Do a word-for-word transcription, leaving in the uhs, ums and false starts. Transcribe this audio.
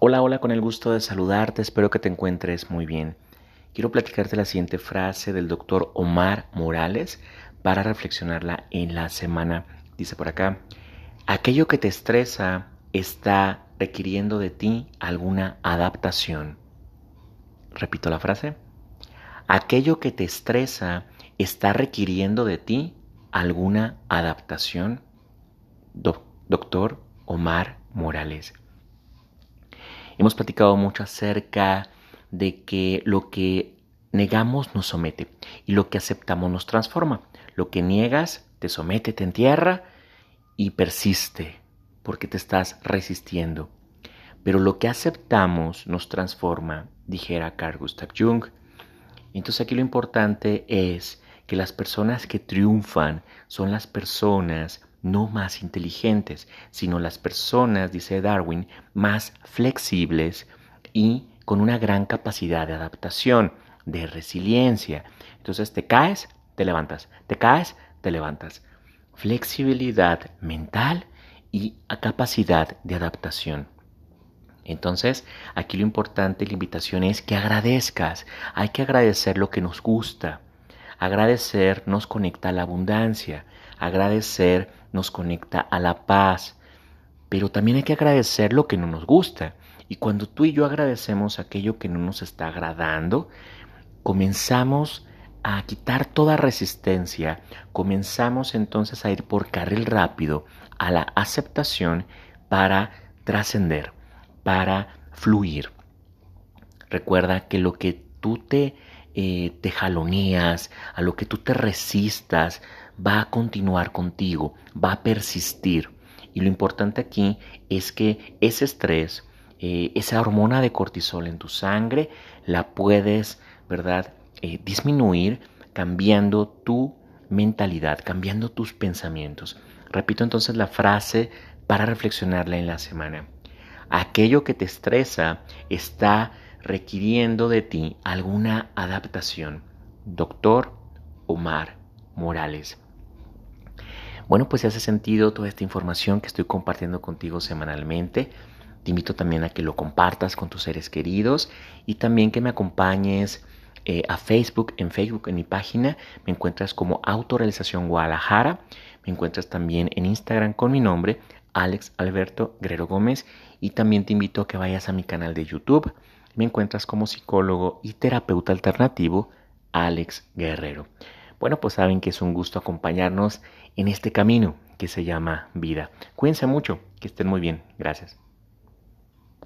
Hola, hola, con el gusto de saludarte, espero que te encuentres muy bien. Quiero platicarte la siguiente frase del doctor Omar Morales para reflexionarla en la semana. Dice por acá, aquello que te estresa está requiriendo de ti alguna adaptación. Repito la frase, aquello que te estresa está requiriendo de ti alguna adaptación. Do- doctor Omar Morales. Hemos platicado mucho acerca de que lo que negamos nos somete y lo que aceptamos nos transforma. Lo que niegas te somete, te entierra y persiste porque te estás resistiendo. Pero lo que aceptamos nos transforma, dijera Carl Gustav Jung. Entonces aquí lo importante es que las personas que triunfan son las personas no más inteligentes, sino las personas, dice Darwin, más flexibles y con una gran capacidad de adaptación, de resiliencia. Entonces te caes, te levantas, te caes, te levantas. Flexibilidad mental y capacidad de adaptación. Entonces, aquí lo importante, la invitación es que agradezcas. Hay que agradecer lo que nos gusta. Agradecer nos conecta a la abundancia. Agradecer nos conecta a la paz. Pero también hay que agradecer lo que no nos gusta. Y cuando tú y yo agradecemos aquello que no nos está agradando, comenzamos a quitar toda resistencia. Comenzamos entonces a ir por carril rápido a la aceptación para trascender, para fluir. Recuerda que lo que tú te, eh, te jaloneas, a lo que tú te resistas, va a continuar contigo, va a persistir. Y lo importante aquí es que ese estrés, eh, esa hormona de cortisol en tu sangre, la puedes, ¿verdad?, eh, disminuir cambiando tu mentalidad, cambiando tus pensamientos. Repito entonces la frase para reflexionarla en la semana. Aquello que te estresa está requiriendo de ti alguna adaptación. Doctor Omar Morales. Bueno, pues si hace sentido toda esta información que estoy compartiendo contigo semanalmente, te invito también a que lo compartas con tus seres queridos y también que me acompañes eh, a Facebook. En Facebook, en mi página, me encuentras como Autorealización Guadalajara. Me encuentras también en Instagram con mi nombre, Alex Alberto Guerrero Gómez, y también te invito a que vayas a mi canal de YouTube. Me encuentras como psicólogo y terapeuta alternativo Alex Guerrero. Bueno, pues saben que es un gusto acompañarnos en este camino que se llama vida. Cuídense mucho, que estén muy bien. Gracias.